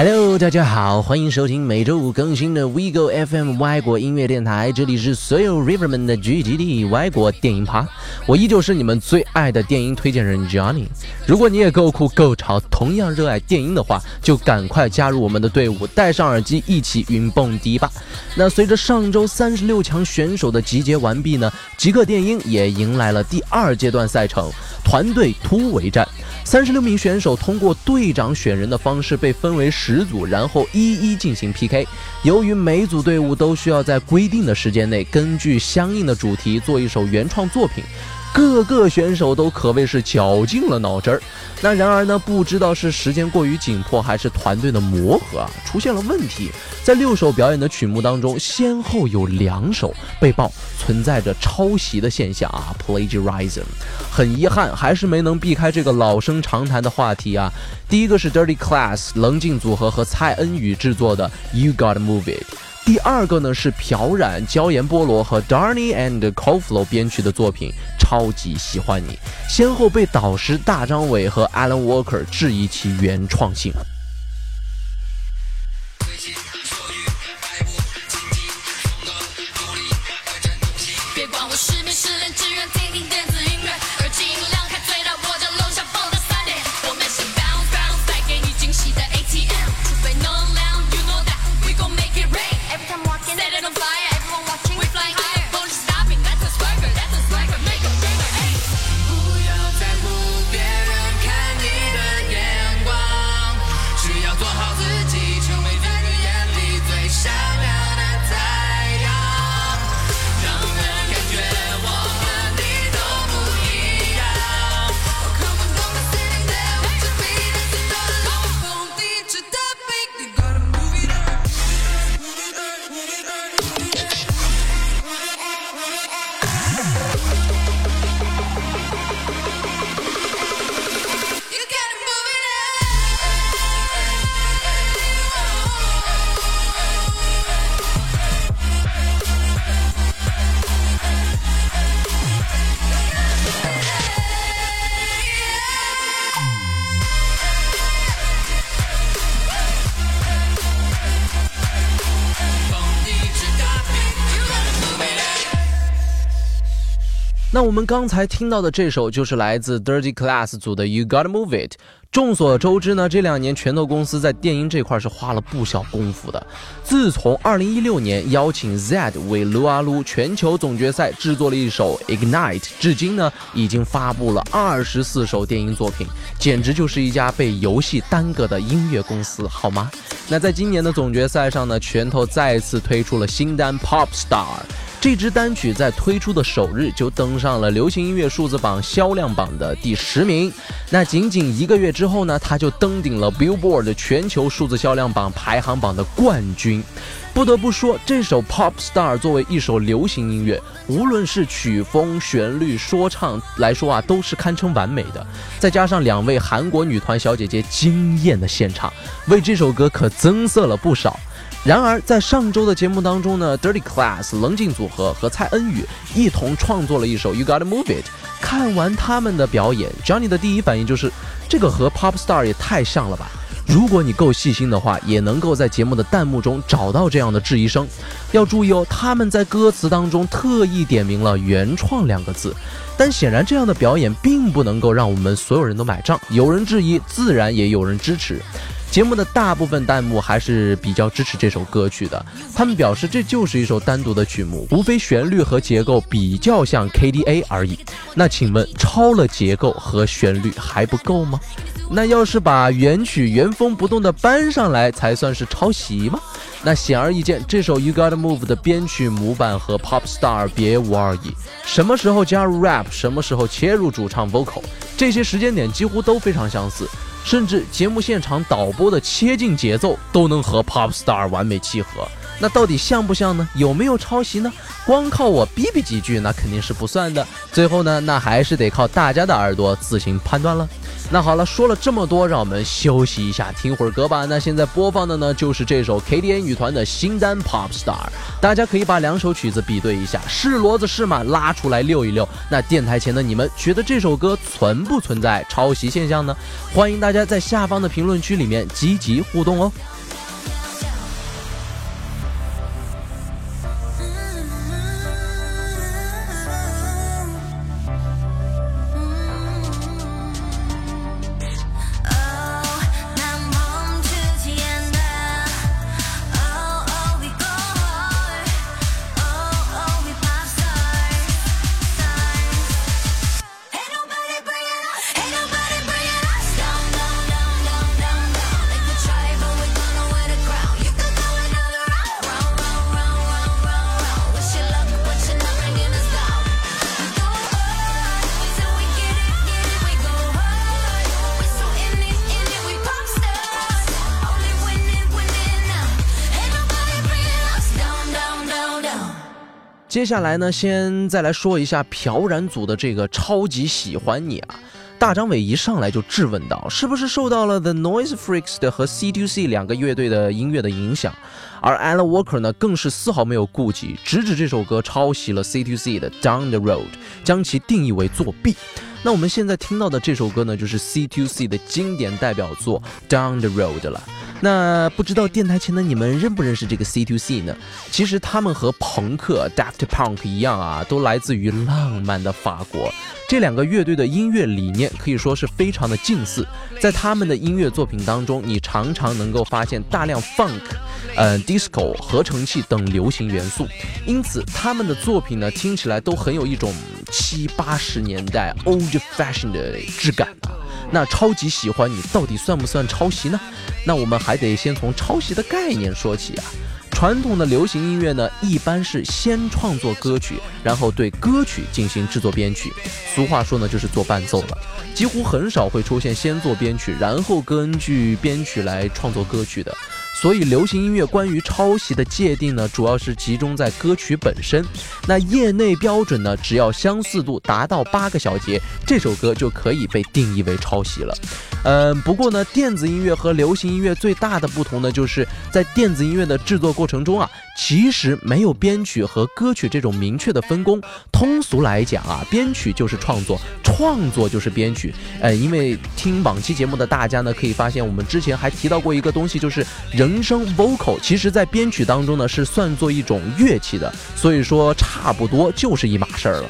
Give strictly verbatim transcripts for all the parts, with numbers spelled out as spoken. Hello， 大家好，欢迎收听每周五更新的 WeGoFM 外国音乐电台，这里是所有 Riverman 的聚集地，外国电影趴。我依旧是你们最爱的电影推荐人 Johnny。如果你也够酷够潮，同样热爱电影的话，就赶快加入我们的队伍，戴上耳机一起云蹦迪吧。那随着上周三十六强选手的集结完毕呢，极客电音也迎来了第二阶段赛程团队突围战。三十六名选手通过队长选人的方式被分为十组，然后一一进行 P K。 由于每组队伍都需要在规定的时间内根据相应的主题做一首原创作品，各个选手都可谓是绞尽了脑汁儿。那然而呢，不知道是时间过于紧迫还是团队的磨合啊出现了问题，在六首表演的曲目当中，先后有两首被曝存在着抄袭的现象啊 plagiarism。 很遗憾还是没能避开这个老生常谈的话题啊。第一个是 Dirty Class 棱镜组合和蔡恩宇制作的 You Gotta Move It，第二个呢是朴冉、椒盐菠萝和 Djanii and Coflo 编曲的作品《超级喜欢你》，先后被导师大张伟和 Alan Walker 质疑其原创性。那我们刚才听到的这首就是来自 Dirty Class 组的 You Gotta Move It。 众所周知呢，这两年拳头公司在电音这块是花了不小功夫的。自从二零一六年邀请 Zed 为撸啊撸全球总决赛制作了一首 Ignite， 至今呢已经发布了二十四首电音作品，简直就是一家被游戏耽搁的音乐公司好吗？那在今年的总决赛上呢，拳头再次推出了新单 Popstar，这支单曲在推出的首日就登上了流行音乐数字榜销量榜的第十名。那仅仅一个月之后呢，它就登顶了 Billboard 全球数字销量榜排行榜的冠军。不得不说，这首 Popstar 作为一首流行音乐，无论是曲风、旋律、说唱来说啊，都是堪称完美的。再加上两位韩国女团小姐姐惊艳的现场，为这首歌可增色了不少。然而在上周的节目当中呢， Dirty Class 棱镜组合和蔡恩宇一同创作了一首 You Gotta Move It。 看完他们的表演， Johnny 的第一反应就是这个和 Popstar 也太像了吧。如果你够细心的话，也能够在节目的弹幕中找到这样的质疑声。要注意哦，他们在歌词当中特意点明了原创两个字，但显然这样的表演并不能够让我们所有人都买账，有人质疑，自然也有人支持。节目的大部分弹幕还是比较支持这首歌曲的，他们表示这就是一首单独的曲目，无非旋律和结构比较像 K D A 而已。那请问抄了结构和旋律还不够吗？那要是把原曲原封不动的搬上来才算是抄袭吗？那显而易见，这首 You Gotta Move 的编曲模板和 Popstar 别无二异。什么时候加入 rap， 什么时候切入主唱 vocal， 这些时间点几乎都非常相似，甚至节目现场导播的切进节奏都能和 Popstar 完美契合。那到底像不像呢？有没有抄袭呢？光靠我逼逼几句那肯定是不算的。最后呢，那还是得靠大家的耳朵自行判断了。那好了，说了这么多，让我们休息一下，听会儿歌吧。那现在播放的呢，就是这首 K D A 女团的新单 Popstar， 大家可以把两首曲子比对一下，是骡子是马拉出来遛一遛。那电台前的你们觉得这首歌存不存在抄袭现象呢？欢迎大家在下方的评论区里面积极互动哦。接下来呢，先再来说一下朴然组的这个超级喜欢你啊。大张伟一上来就质问到，是不是受到了 The Noise Freaks 的和 C two C 两个乐队的音乐的影响？而 Alan Walker 呢，更是丝毫没有顾忌，直指这首歌抄袭了 C two C 的 Down The Road， 将其定义为作弊。那我们现在听到的这首歌呢，就是 C two C 的经典代表作 Down The Road 了。那不知道电台前的你们认不认识这个 C two C 呢？其实他们和朋克 Daft Punk 一样啊，都来自于浪漫的法国。这两个乐队的音乐理念可以说是非常的近似，在他们的音乐作品当中，你常常能够发现大量 Funk、呃、disco 合成器等流行元素，因此他们的作品呢，听起来都很有一种七八十年代 old fashioned 的质感啊。那超级喜欢你到底算不算抄袭呢？那我们还得先从抄袭的概念说起啊。传统的流行音乐呢，一般是先创作歌曲，然后对歌曲进行制作编曲，俗话说呢，就是做伴奏了。几乎很少会出现先做编曲，然后根据编曲来创作歌曲的。所以流行音乐关于抄袭的界定呢，主要是集中在歌曲本身。那业内标准呢，只要相似度达到八个小节，这首歌就可以被定义为抄袭了。嗯，不过呢，电子音乐和流行音乐最大的不同呢，就是在电子音乐的制作过程中啊，其实没有编曲和歌曲这种明确的分工。通俗来讲啊，编曲就是创作，创作就是编曲。呃，因为听往期节目的大家呢，可以发现我们之前还提到过一个东西，就是人。人声 vocal 其实在编曲当中呢，是算作一种乐器的，所以说差不多就是一码事儿了。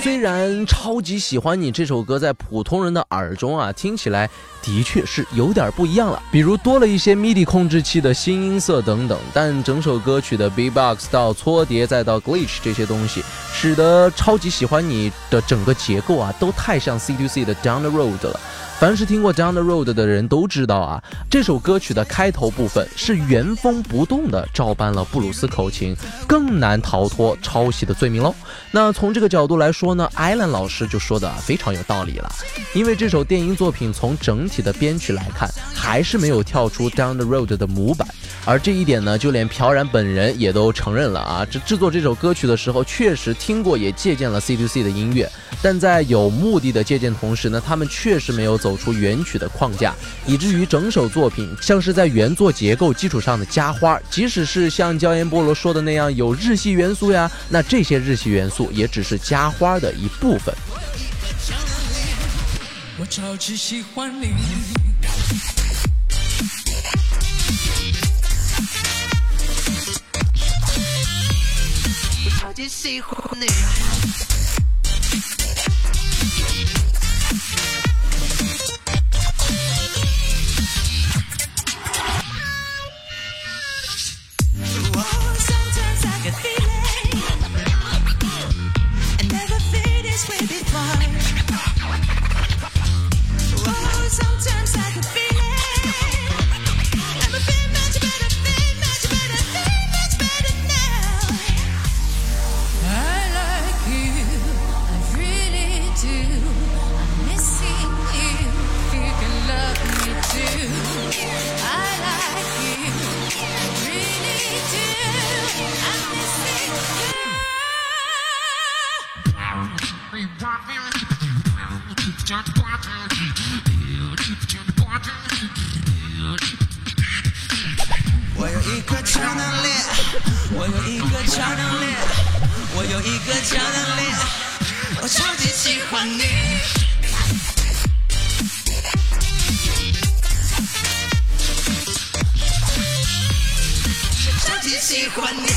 虽然超级喜欢你这首歌在普通人的耳中啊，听起来的确是有点不一样了，比如多了一些 M I D I 控制器的新音色等等，但整首歌曲的 beatbox 到搓碟再到 glitch 这些东西，使得超级喜欢你的整个结构啊，都太像 C two C 的 Down the Road 了。凡是听过 Down the Road 的人都知道啊，这首歌曲的开头部分是原封不动的照搬了布鲁斯口琴，更难逃脱抄袭的罪名喽。那从这个角度来说呢，呢 Alan 老师就说的非常有道理了，因为这首电音作品从整体的编曲来看还是没有跳出 Down The Road 的模板，而这一点呢就连朴然本人也都承认了啊，这制作这首歌曲的时候确实听过也借鉴了 C two C 的音乐，但在有目的的借鉴同时呢，他们确实没有走出原曲的框架，以至于整首作品像是在原作结构基础上的加花，即使是像椒盐菠萝说的那样有日系元素呀，那这些日系元素也只是加花的一部分。我超级喜欢你，我超级喜欢你，我有一个超能力，我有一个超能力，我有一个超能力，我超级喜欢你，超级喜欢你，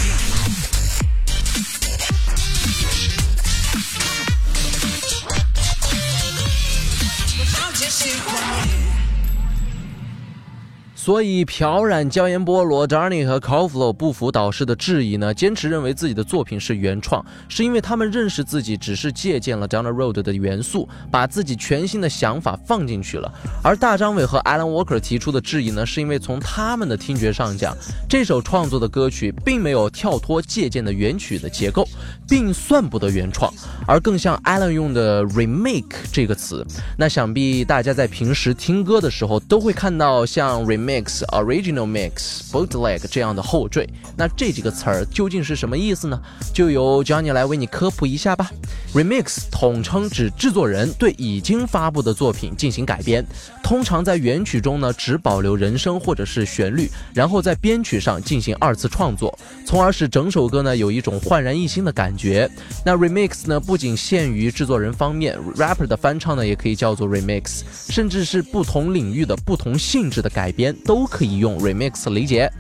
所以朴冉、椒盐菠萝、Djanii 和 Coflo 不服导师的质疑呢，坚持认为自己的作品是原创，是因为他们认识自己只是借鉴了 Down The Road 的元素，把自己全新的想法放进去了。而大张伟和 Alan Walker 提出的质疑呢，是因为从他们的听觉上讲，这首创作的歌曲并没有跳脱借鉴的原曲的结构，并算不得原创，而更像 Alan 用的 remake 这个词。那想必大家在平时听歌的时候都会看到像 remake Mix, Original Mix, Bootleg 这样的后缀，那这几个词儿究竟是什么意思呢？就由 Johnny 来为你科普一下吧。Remix 统称指制作人对已经发布的作品进行改编，通常在原曲中呢只保留人声或者是旋律，然后在编曲上进行二次创作，从而使整首歌呢有一种焕然一新的感觉。那 Remix 呢不仅限于制作人方面 ，rapper 的翻唱呢也可以叫做 Remix， 甚至是不同领域的不同性质的改编。都可以用 remix 理解。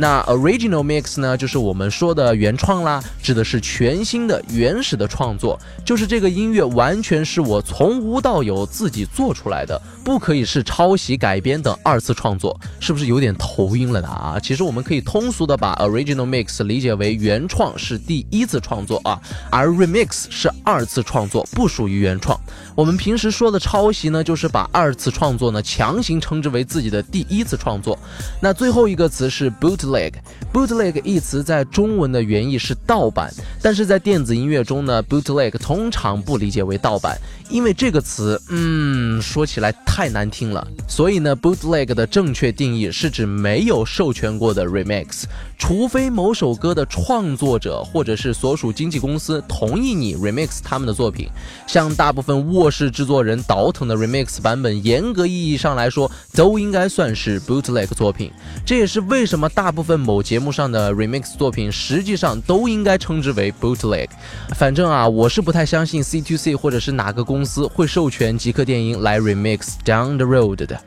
那 original mix 呢就是我们说的原创啦，指的是全新的原始的创作，就是这个音乐完全是我从无到有自己做出来的，不可以是抄袭改编等二次创作，是不是有点头晕了呢啊？其实我们可以通俗的把 original mix 理解为原创是第一次创作啊，而 remix 是二次创作，不属于原创。我们平时说的抄袭呢，就是把二次创作呢强行称之为自己的第一次创作。那最后一个词是 bootleg。Bootleg 一词在中文的原意是盗版，但是在电子音乐中呢 Bootleg 通常不理解为盗版，因为这个词嗯说起来太难听了，所以呢 Bootleg 的正确定义是指没有授权过的 Remix， 除非某首歌的创作者或者是所属经纪公司同意你 Remix 他们的作品，像大部分卧室制作人倒腾的 Remix 版本严格意义上来说都应该算是 Bootleg 作品，这也是为什么大部分部分某节目上的 remix 作品实际上都应该称之为 bootleg。 反正啊我是不太相信 C two C 或者是哪个公司会授权极客电音来 remix Down The Road 的。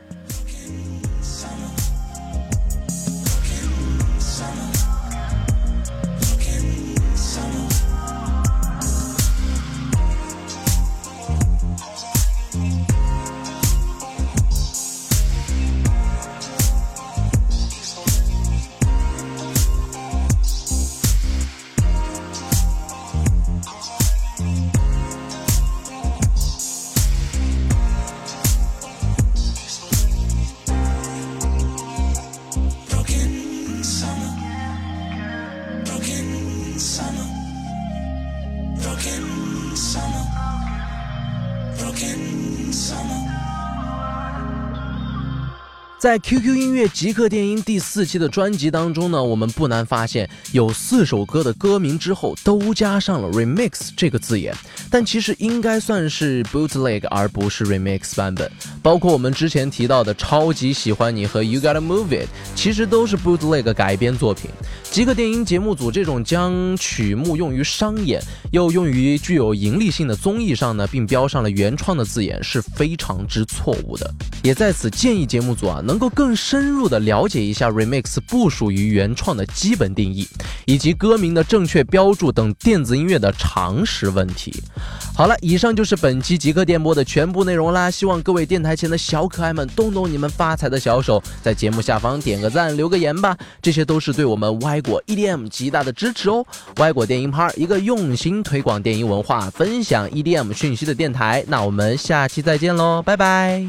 在 Q Q 音乐极客电音第四期的专辑当中呢，我们不难发现有四首歌的歌名之后都加上了 Remix 这个字眼，但其实应该算是 Bootleg 而不是 Remix 版本。包括我们之前提到的超级喜欢你和 You Gotta Move It 其实都是 Bootleg 改编作品。极客电音节目组这种将曲目用于商演又用于具有盈利性的综艺上呢，并标上了原创的字眼，是非常之错误的。也在此建议节目组啊，能够更深入的了解一下 Remix 不属于原创的基本定义，以及歌名的正确标注等电子音乐的常识问题。好了，以上就是本期极客电波的全部内容啦，希望各位电台前的小可爱们动动你们发财的小手，在节目下方点个赞留个言吧，这些都是对我们歪果 E D M 极大的支持哦。歪果电音趴，一个用心推广电音文化分享 E D M 讯息的电台，那我们下期再见喽，拜拜。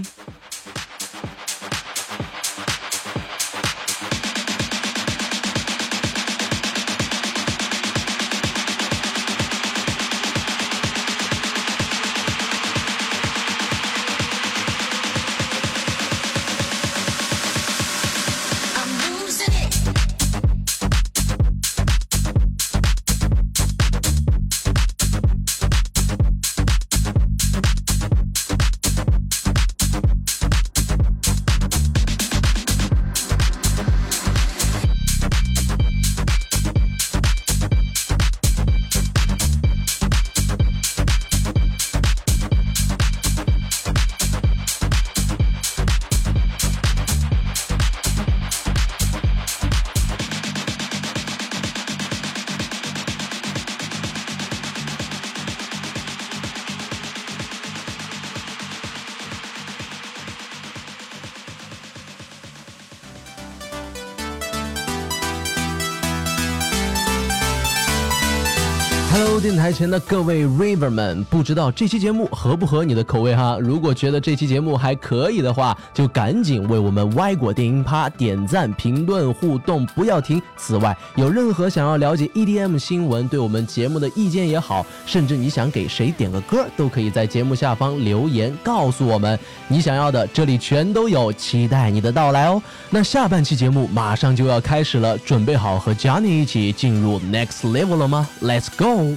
Hello， 电台前的各位 Raver 们，不知道这期节目合不合你的口味哈？如果觉得这期节目还可以的话，就赶紧为我们歪果电音趴点赞、评论、互动，不要停。此外，有任何想要了解 E D M 新闻、对我们节目的意见也好，甚至你想给谁点个歌，都可以在节目下方留言告诉我们你想要的，这里全都有，期待你的到来哦。那下半期节目马上就要开始了，准备好和 Johnny 一起进入 Next Level 了吗 ？Let's go！